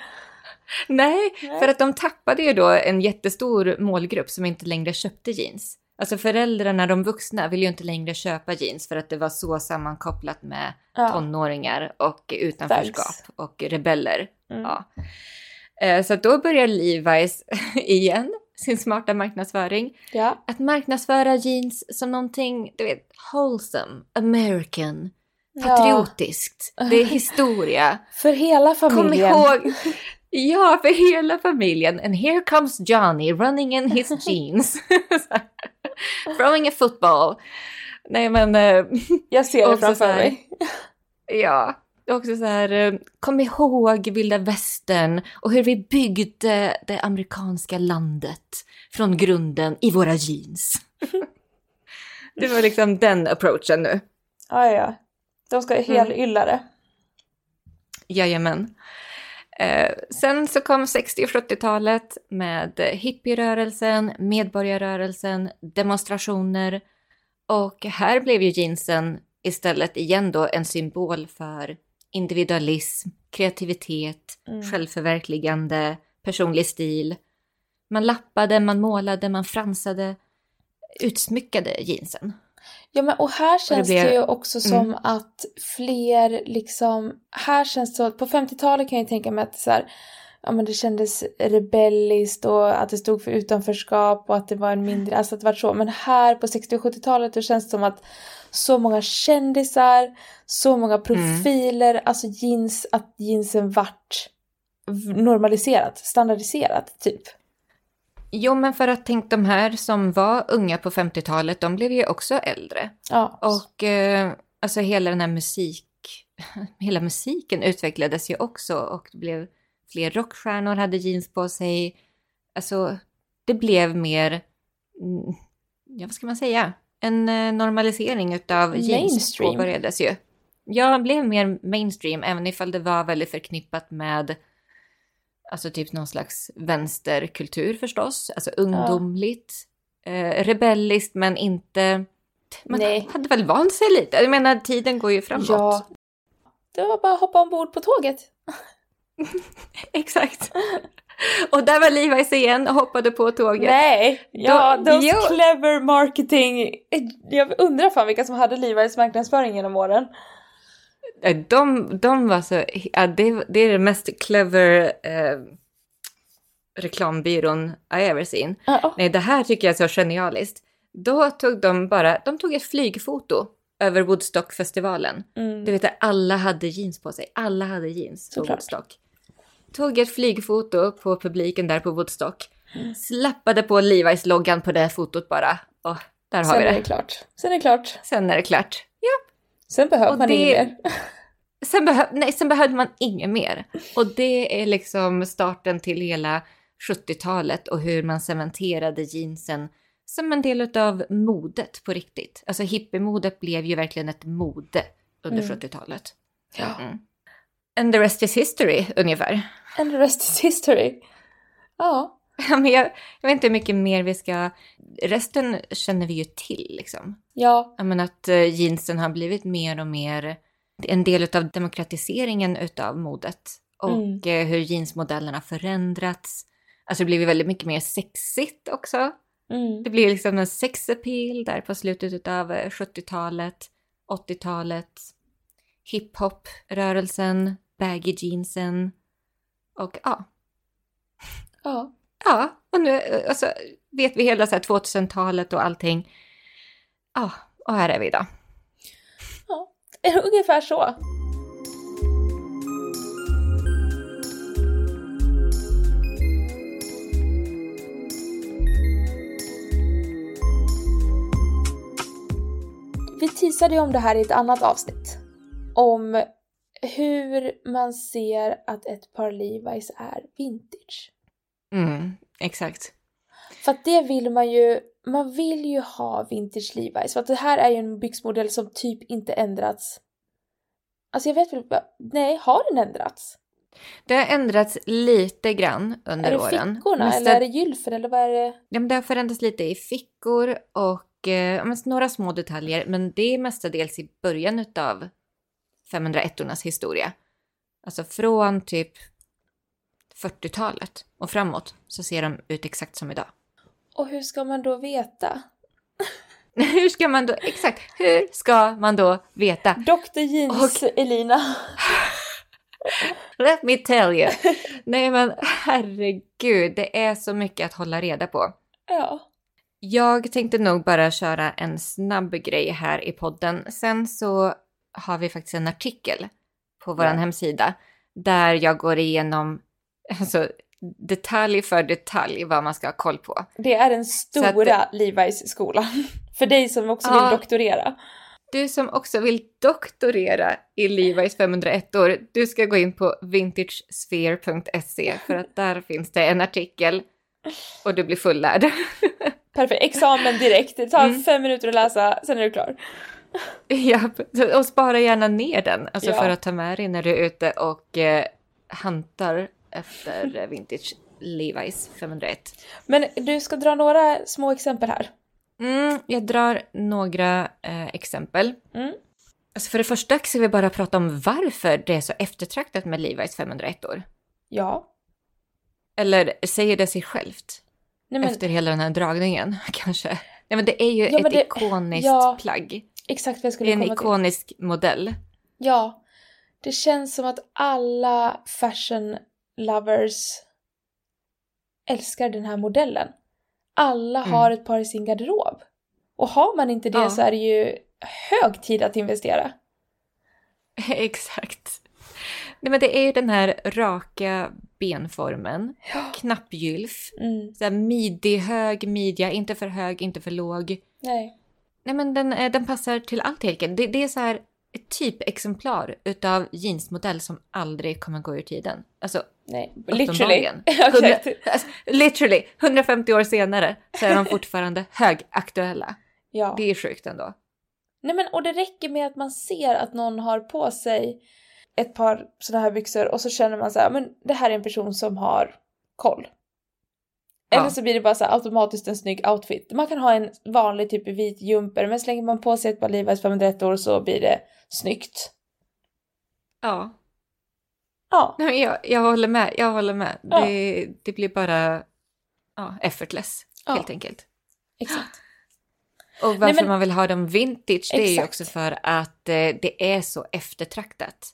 Nej, för att de tappade ju då en jättestor målgrupp som inte längre köpte jeans. Alltså föräldrarna, de vuxna, ville ju inte längre köpa jeans för att det var så sammankopplat med tonåringar och utanförskap och rebeller. Mm. Ja. Så då börjar Levi's igen sin smarta marknadsföring. Ja. Att marknadsföra jeans som någonting, du vet, wholesome, American, patriotiskt. Det är historia. För hela familjen. Kom ihåg. Ja, för hela familjen. And here comes Johnny running in his jeans. Throwing a football. Nej, men jag ser det framför mig. Ja. Också så här, kom ihåg vilda västern och hur vi byggde det amerikanska landet från grunden i våra jeans. Det var liksom den approachen nu. Ja. De ska ju helylla det. Jajamän. Sen så kom 60- och 70-talet med hippierörelsen, medborgarrörelsen, demonstrationer. Och här blev ju jeansen istället igen då en symbol för individualism, kreativitet, självförverkligande, personlig stil. Man lappade, man målade, man fransade, utsmyckade jeansen. Ja, men och här känns det ju också som att fler liksom, här känns det, på 50-talet kan jag tänka mig att så här, ja, men det kändes rebelliskt och att det stod för utanförskap och att det var en mindre, alltså att det var så. Men här på 60- och 70-talet då känns det som att så många kändisar, så många profiler, alltså jeans, att jeansen vart normaliserat, standardiserat typ. Jo, men för att tänk de här som var unga på 50-talet, de blev ju också äldre. Ja. Och alltså hela den här hela musiken utvecklades ju också, och det blev fler rockstjärnor, hade jeans på sig. Alltså det blev mer, ja vad ska man säga, en normalisering utav jeans påbörjades ju. Jag blev mer mainstream, även ifall det var väldigt förknippat med alltså typ någon slags vänsterkultur förstås. Alltså ungdomligt, rebelliskt, men inte... Man hade väl vant sig lite. Jag menar, tiden går ju framåt. Ja. Det var bara att hoppa ombord på tåget. Exakt. Och där var Levi's igen och hoppade på tåget. Nej, ja, clever marketing. Jag undrar fan vilka som hade Levi's marknadsföring genom åren. De var så... Ja, det är den mest clever reklambyrån I ever seen. Nej, det här tycker jag är så genialiskt. Då tog de tog ett flygfoto över Woodstock-festivalen. Mm. Du vet att alla hade jeans på sig. Alla hade jeans på Woodstock. Tog ett flygfoto på publiken där på Woodstock. Mm. Slappade på Levi's-loggan på det fotot bara. Och där har vi det. Sen är det klart. Ja. Sen behövde man inget mer. Och det är liksom starten till hela 70-talet och hur man cementerade jeansen som en del av modet på riktigt. Alltså hippiemodet blev ju verkligen ett mode under 70-talet. Ja. Mm. And the rest is history, ungefär. And the rest is history. Ja. Men jag vet inte hur mycket mer vi ska... Resten känner vi ju till, liksom. Ja. Jag menar att jeansen har blivit mer och mer en del av demokratiseringen av modet. Och hur jeansmodellerna förändrats. Alltså det blev ju väldigt mycket mer sexigt också. Mm. Det blir liksom en sexappeal där på slutet av 70-talet, 80-talet, hiphop-rörelsen, baggy jeansen och ja. Ja. Ja, och nu alltså, vet vi hela så här 2000-talet och allting. Ja, och här är vi idag. Ja, ungefär så. Vi teasade ju om det här i ett annat avsnitt. Om hur man ser att ett par Levi's är vintage. Mm, exakt. För att det vill man ju... Man vill ju ha vintage Levi's. För att det här är ju en byxmodell som typ inte ändrats. Alltså jag vet väl... Nej, har den ändrats? Det har ändrats lite grann under åren. Är det fickorna eller är det gylfen eller vad är det? Ja, men det har förändrats lite i fickor och... några små detaljer, men det är mestadels i början utav 501-ornas historia. Alltså från typ 40-talet och framåt så ser de ut exakt som idag. Och hur ska man då veta? Hur ska man då veta? Dr. Jeans och... Elina. Let me tell you. Nej men herregud, det är så mycket att hålla reda på. Ja. Jag tänkte nog bara köra en snabb grej här i podden. Sen så har vi faktiskt en artikel på vår hemsida där jag går igenom alltså, detalj för detalj vad man ska ha koll på. Det är den stora Levi's-skolan för dig som också vill doktorera. Du som också vill doktorera i Levi's 501-or, du ska gå in på vintagesphere.se för att där finns det en artikel och du blir fullärd. Perfekt, examen direkt. Det tar 5 minuter att läsa, sen är du klar. Ja, och spara gärna ner den. Alltså för att ta med dig när du är ute och hantar efter vintage Levi's 501. Men du ska dra några små exempel här. Jag drar några exempel. Alltså för det första ska vi bara prata om varför det är så eftertraktat med Levi's 501-or. Ja. Eller säger det sig självt? Nej, men... Efter hela den här dragningen kanske. Nej, men det är ju ett ikoniskt plagg. Exakt vad jag skulle komma till. En ikonisk modell. Ja, det känns som att alla fashion lovers älskar den här modellen. Alla har ett par i sin garderob. Och har man inte det så är det ju hög tid att investera. Exakt. Nej, men det är ju den här raka benformen, knappgylf, så här midjehög, midja, inte för hög, inte för låg. Nej. Nej, men den passar till allt helt enkelt. Det är så här ett typexemplar utav jeansmodell som aldrig kommer gå ur tiden. Alltså, nej, literally. 100, alltså, literally, 150 år senare så är de fortfarande högaktuella. Ja. Det är sjukt ändå. Nej, men och det räcker med att man ser att någon har på sig ett par sådana här byxor och så känner man så här, men det här är en person som har koll. Ja. Eller så blir det bara så här, automatiskt en snygg outfit. Man kan ha en vanlig typ vit jumper, men slänger man på sig ett par Levi's 501 år så blir det snyggt. Ja. Ja. Nej, jag håller med, Ja. Det blir bara effortless, helt enkelt. Exakt. Och varför man vill ha dem vintage, det är ju också för att det är så eftertraktat.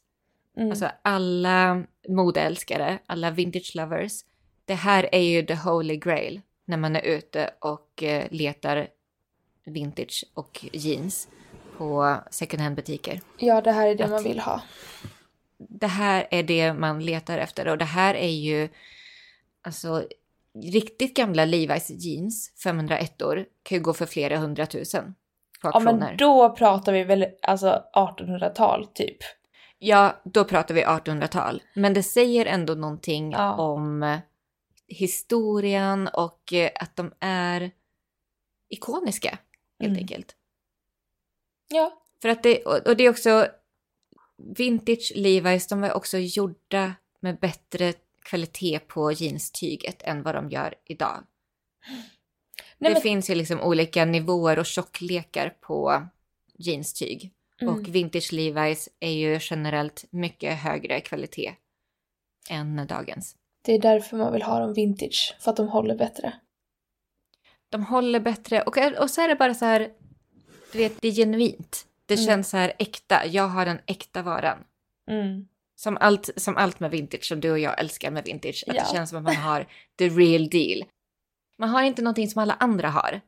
Mm. Alltså alla modeälskare, alla vintage lovers, det här är ju the holy grail när man är ute och letar vintage och jeans på second hand butiker. Ja, det här är det man vill ha. Det här är det man letar efter, och det här är ju alltså riktigt gamla Levi's jeans 501 år kan ju gå för flera 100 000 på auktioner. Ja, men då pratar vi väl alltså 1800-tal typ. Ja, då pratar vi 1800-tal. Men det säger ändå någonting om historien och att de är ikoniska helt enkelt. Ja. För att det, och det är också vintage Levi's, de är också gjorda med bättre kvalitet på jeanstyget än vad de gör idag. Nej, det finns ju liksom olika nivåer och tjocklekar på jeanstyg. Och vintage Levi's är ju generellt mycket högre kvalitet än dagens. Det är därför man vill ha dem vintage, för att de håller bättre. De håller bättre, och så är det bara så här, du vet, det är genuint. Det känns så här äkta, jag har den äkta varan. Mm. Som allt med vintage, som du och jag älskar med vintage. Att det känns som att man har the real deal. Man har inte någonting som alla andra har.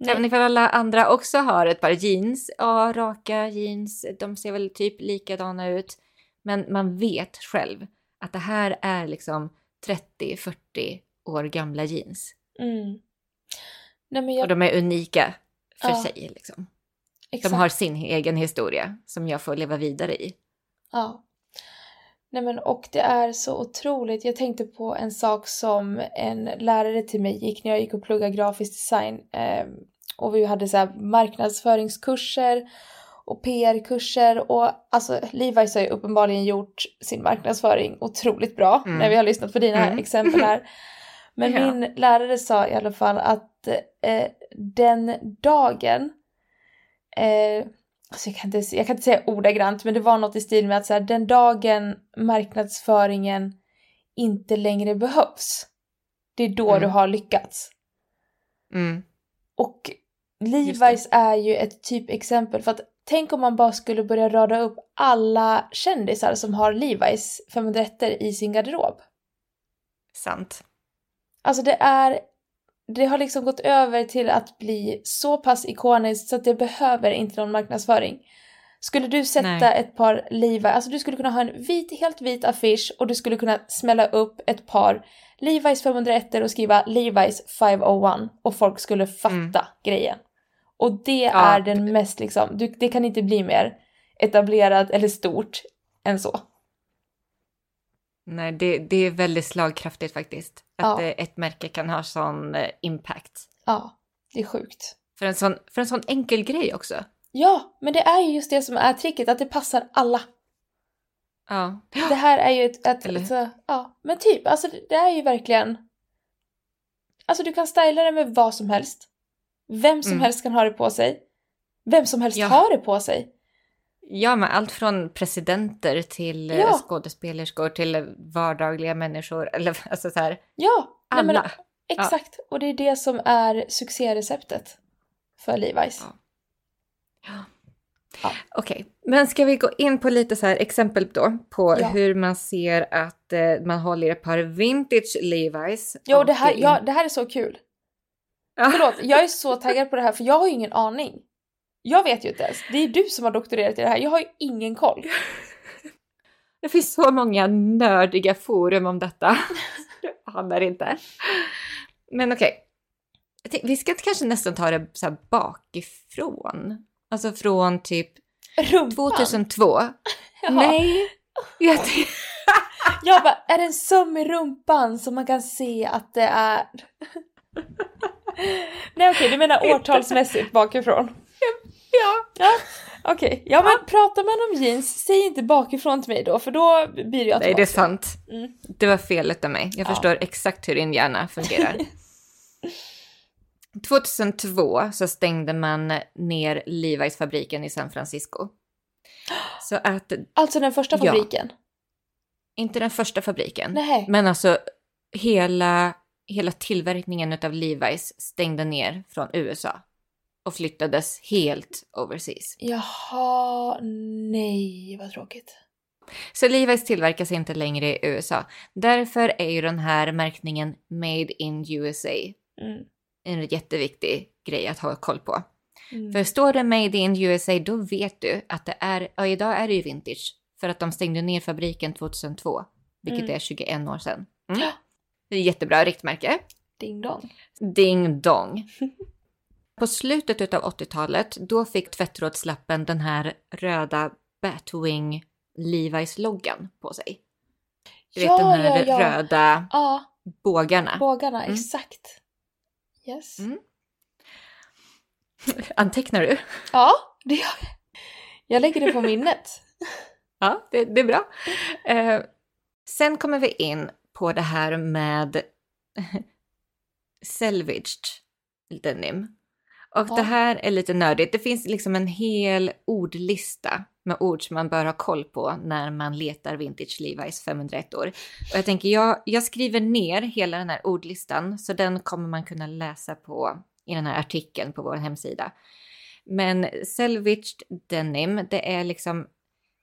Nej. Även ifall alla andra också har ett par jeans. Ja, raka jeans. De ser väl typ likadana ut. Men man vet själv att det här är liksom 30-40 år gamla jeans. Mm. Nej, men och de är unika för sig liksom. Exakt. De har sin egen historia som jag får leva vidare i. Ja. Nej, men och det är så otroligt. Jag tänkte på en sak som en lärare till mig gick när jag gick och pluggade grafisk design. Och vi hade så här marknadsföringskurser och PR-kurser. Och alltså Levi's har ju uppenbarligen gjort sin marknadsföring otroligt bra. När vi har lyssnat på dina exempel här. Men min lärare sa i alla fall att den dagen... Alltså jag kan inte säga ordagrant, men det var något i stil med att så här, den dagen marknadsföringen inte längre behövs, det är då du har lyckats. Och Levi's är ju ett typexempel, för att tänk om man bara skulle börja rada upp alla kändisar som har Levi's 501 i sin garderob. Sant. Alltså det har liksom gått över till att bli så pass ikoniskt så att det behöver inte någon marknadsföring. Skulle du sätta ett par Levi's, alltså du skulle kunna ha en helt vit affisch, och du skulle kunna smälla upp ett par Levi's 501 och skriva Levi's 501, och folk skulle fatta grejen. Och det är den mest liksom, det kan inte bli mer etablerat eller stort än så. Nej, det är väldigt slagkraftigt faktiskt. Att ett märke kan ha sån impact. Ja, det är sjukt. För en sån enkel grej också. Ja, men det är ju just det som är tricket. Att det passar alla. Ja. Det här är ju men typ, alltså det är ju verkligen... Alltså du kan styla det med vad som helst. Vem som helst kan ha det på sig. Vem som helst har det på sig. Ja, men allt från presidenter till skådespelerskor till vardagliga människor. Eller, alltså så här. Ja, alla. Nej, men, exakt. Ja. Och det är det som är succéreceptet för Levi's. Ja. Okej, men ska vi gå in på lite så här exempel då på hur man ser att man håller ett par vintage Levi's. Jo, det här är så kul. Ja. Förlåt, jag är så taggad på det här, för jag har ju ingen aning. Jag vet ju inte ens. Det är du som har doktorerat i det här. Jag har ju ingen koll. Det finns så många nördiga forum om detta. Han är inte. Men okej. Vi ska kanske nästan ta det så här bakifrån. Alltså från typ rumpan. 2002. Ja. Nej. Jag bara, är det en söm i rumpan som man kan se att det är... Nej okej, du menar årtalsmässigt bakifrån. Ja. Okej, ja men pratar man om jeans, säg inte bakifrån till mig då, för då blir jag... Nej, det är sant. Mm. Det var felet av mig. Jag förstår exakt hur din hjärna fungerar. 2002 så stängde man ner Levi's-fabriken i San Francisco. Så att, alltså den första fabriken? Ja, inte den första fabriken. Nej. Men alltså hela tillverkningen av Levi's stängde ner från USA. Och flyttades helt overseas. Jaha, nej, vad tråkigt. Så Levi's tillverkas inte längre i USA. Därför är ju den här märkningen Made in USA en jätteviktig grej att ha koll på. Mm. För står det Made in USA, då vet du att det är... Ja, idag är det ju vintage. För att de stängde ner fabriken 2002. Vilket är 21 år sedan. Mm. Det är jättebra riktmärke. Ding dong. Ding dong. På slutet av 80-talet, då fick tvättrådslappen den här röda Batwing Levi's-loggan på sig. Du vet den här röda bågarna. Bågarna, exakt. Yes. Mm. Antecknar du? Ja, det gör jag. Jag lägger det på minnet. Ja, det är bra. Sen kommer vi in på det här med Selvedge denim. Och det här är lite nördigt. Det finns liksom en hel ordlista med ord som man bör ha koll på när man letar vintage Levi's 501 år. Och jag tänker, jag skriver ner hela den här ordlistan, så den kommer man kunna läsa på i den här artikeln på vår hemsida. Men selvedged denim, det är liksom,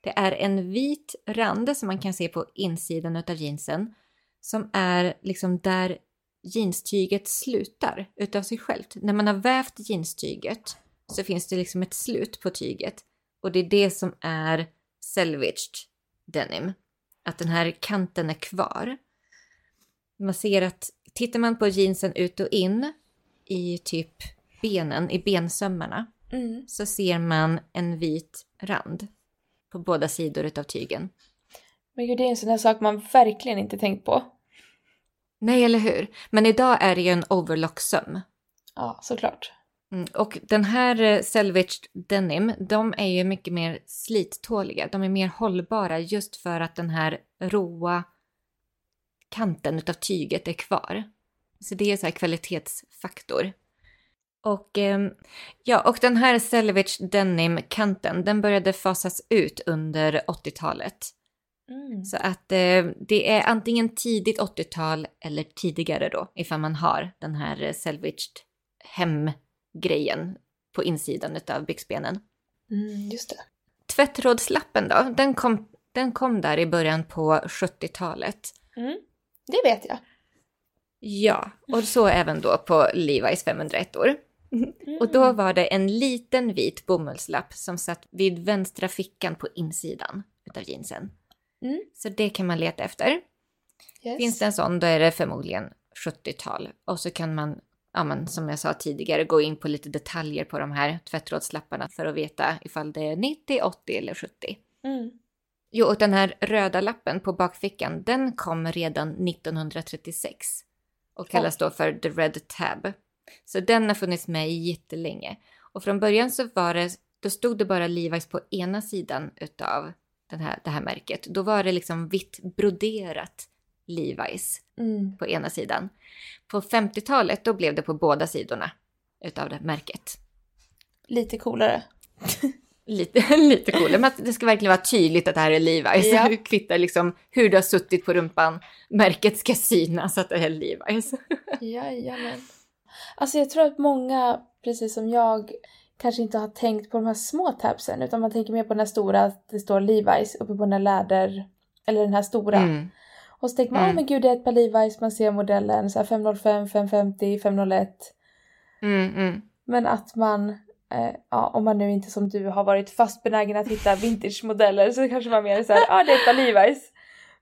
det är en vit rand som man kan se på insidan av jeansen, som är liksom där jeanstyget slutar utav sig självt. När man har vävt jeanstyget så finns det liksom ett slut på tyget. Och det är det som är selvedged denim. Att den här kanten är kvar. Man ser att tittar man på jeansen ut och in i typ benen, i bensömmarna, så ser man en vit rand på båda sidor utav tygen. Men gud, det är en sån här sak man verkligen inte tänkt på. Nej, eller hur? Men idag är det ju en overlocksöm. Ja, såklart. Och den här selvedged denim, de är ju mycket mer slittåliga. De är mer hållbara just för att den här råa kanten av tyget är kvar. Så det är så här kvalitetsfaktor. Och och den här selvedged denim-kanten, den började fasas ut under 80-talet. Så att det är antingen tidigt 80-tal eller tidigare då, ifall man har den här selvedged hemgrejen på insidan av byxbenen. Just det. Tvättrådslappen då, den kom där i början på 70-talet. Det vet jag. Ja, och så även då på Levi's 501 år. Och då var det en liten vit bomullslapp som satt vid vänstra fickan på insidan utav jeansen. Så det kan man leta efter. Yes. Finns det en sån, då är det förmodligen 70-tal. Och så kan man, som jag sa tidigare, gå in på lite detaljer på de här tvättrådslapparna för att veta ifall det är 90, 80 eller 70. Jo, och den här röda lappen på bakfickan, den kom redan 1936 och kallas då för The Red Tab. Så den har funnits med jättelänge. Och från början så var det, då stod det bara Levi's på ena sidan utav det här märket. Då var det liksom vitt broderat Levi's på ena sidan. På 50-talet då blev det på båda sidorna utav det märket. Lite coolare. lite coolare. Men det ska verkligen vara tydligt att det här är Levi's. Ja. Du kvittar liksom hur du har suttit på rumpan. Märket ska synas att det är Levi's. Jajamän. Alltså jag tror att många, precis som jag, kanske inte har tänkt på de här små tabsen, utan man tänker mer på den här stora, att det står Levi's uppe på den här läder, eller den här stora. Och så tänker man, men gud, det är ett par Levi's, man ser modellen, så här 505, 550, 501. Men att man ja, om man nu inte som du har varit fast benägen att hitta vintage-modeller så kanske man mer såhär, ja, det är Levi's.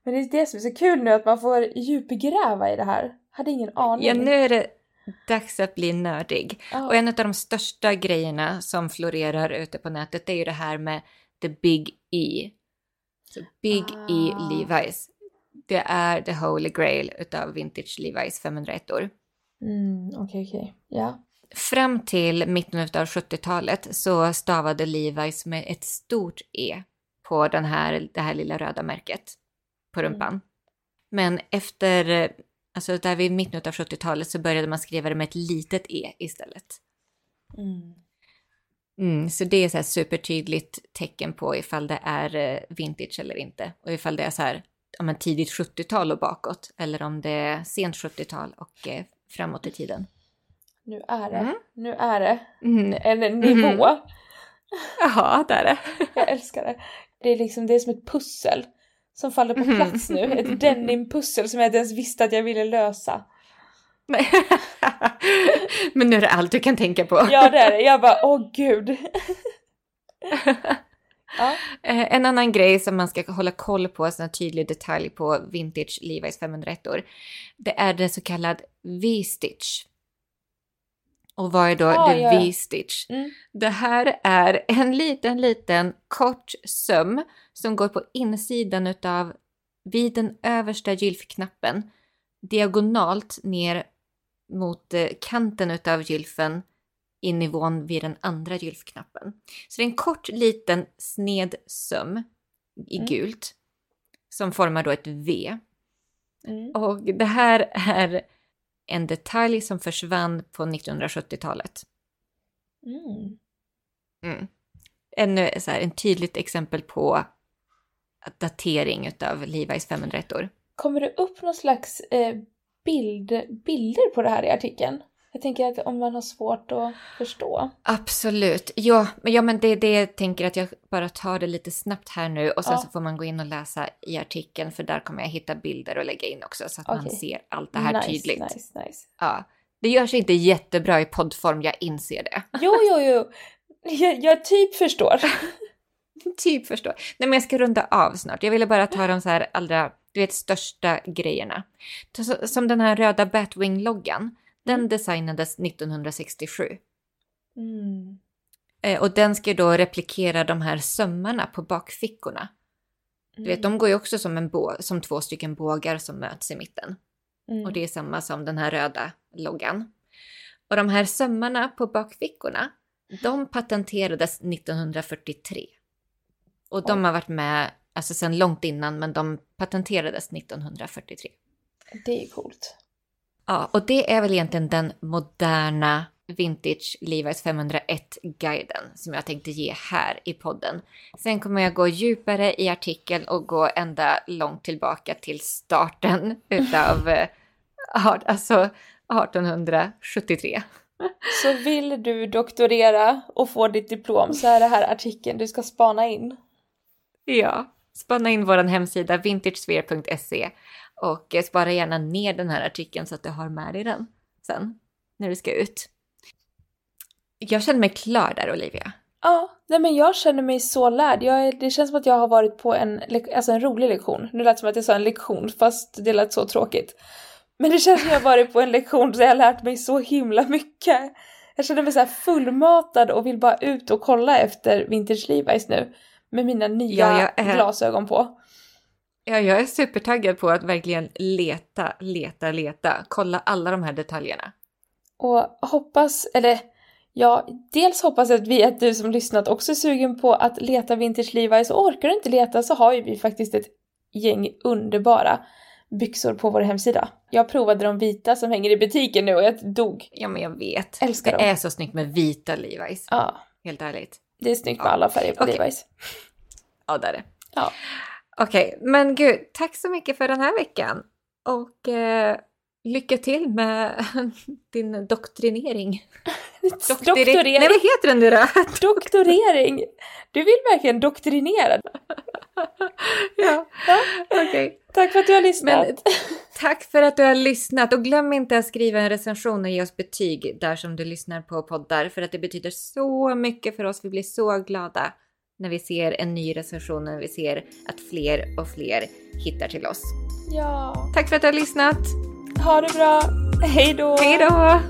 Men det är det som är så kul nu, att man får djupgräva i det här. Hade ingen aning. Ja, nu är det dags att bli nördig. Oh. Och en av de största grejerna som florerar ute på nätet är ju det här med The Big E. Så Big E Levi's. Det är the holy grail utav vintage Levi's 501-or. Okej. Ja. Fram till mitten av 70-talet så stavade Levi's med ett stort E på det här lilla röda märket på rumpan. Men efter, alltså där vid mitten av 70-talet, så började man skriva det med ett litet E istället. Så det är så här supertydligt tecken på ifall det är vintage eller inte. Och ifall det är så här, om en tidigt 70-tal och bakåt, eller om det är sent 70-tal och framåt i tiden. Nu är det. En nivå. Ja, det är det. Jag älskar det. Det är som ett pussel som faller på plats nu. Ett denim-pussel som jag inte ens visste att jag ville lösa. Nej. Men nu är det allt du kan tänka på. Ja, det är det. Jag bara, åh gud. Ja. En annan grej som man ska hålla koll på, en tydlig detalj på vintage Levi's 501-or, det är det så kallad V-stitch. Och vad är då V-stitch? Det här är en liten kort söm som går på insidan utav, vid den översta gylfknappen, diagonalt ner mot kanten utav gylfen i nivån vid den andra gylfknappen. Så det är en kort liten sned söm i gult som formar då ett V. Och det här är en detalj som försvann på 1970-talet. Ännu så här, en tydligt exempel på datering utav Levi's 501-or. Kommer det upp någon slags bilder på det här i artikeln? Jag tänker att om man har svårt att förstå. Absolut. Ja, men det är det jag tänker, att jag bara tar det lite snabbt här nu. Och sen så får man gå in och läsa i artikeln. För där kommer jag hitta bilder och lägga in också. Så att man ser allt det här tydligt. Nice. Ja. Det görs inte jättebra i poddform, jag inser det. Jo. Jag typ förstår. Nej, men jag ska runda av snart. Jag ville bara ta de så här allra, du vet, största grejerna. Som den här röda Batwing-loggan. Den designades 1967. Och den ska då replikera de här sömmarna på bakfickorna. Du vet, de går ju också som som två stycken bågar som möts i mitten. Och det är samma som den här röda loggan. Och de här sömmarna på bakfickorna, de patenterades 1943. Och de har varit med, alltså sedan långt innan, men de patenterades 1943. Det är coolt. Ja, och det är väl egentligen den moderna vintage Levi's 501-guiden som jag tänkte ge här i podden. Sen kommer jag gå djupare i artikeln och gå ända långt tillbaka till starten utav 1873. Så vill du doktorera och få ditt diplom, så är det här artikeln du ska spana in. Ja, spana in vår hemsida vintagesphere.se. Och spara gärna ner den här artikeln så att du har med dig den sen när du ska ut. Jag känner mig klar där, Olivia. Ja, nej, men jag känner mig så lärd. Det känns som att jag har varit på en rolig lektion. Nu lät det som att jag sa en lektion, fast det lät så tråkigt. Men det känns som att jag har varit på en lektion så jag har lärt mig så himla mycket. Jag känner mig så här fullmatad och vill bara ut och kolla efter vintage Levi's nu. Med mina nya glasögon på. Ja, jag är supertaggad på att verkligen leta. Kolla alla de här detaljerna. Och dels hoppas jag att du som lyssnat också är sugen på att leta vintage Levi's. Så orkar du inte leta, så har ju vi faktiskt ett gäng underbara byxor på vår hemsida. Jag provade de vita som hänger i butiken nu och jag dog. Ja, men jag vet. Älskar dem. Det är så snyggt med vita Levi's. Ja. Helt ärligt. Det är snyggt med alla färger på Levi's. Ja, där är det. Ja. Okej, men gud, tack så mycket för den här veckan. Och lycka till med din doktrinering. Doktorering? Nej, vad heter den nu då? Doktorering. Du vill verkligen doktrinera. Ja, okej. Okay. Tack för att du har lyssnat. Men, tack för att du har lyssnat. Och glöm inte att skriva en recension och ge oss betyg där som du lyssnar på poddar. För att det betyder så mycket för oss. Vi blir så glada när vi ser en ny recension. När vi ser att fler och fler hittar till oss. Ja. Tack för att du har lyssnat. Ha det bra. Hej då. Hej då.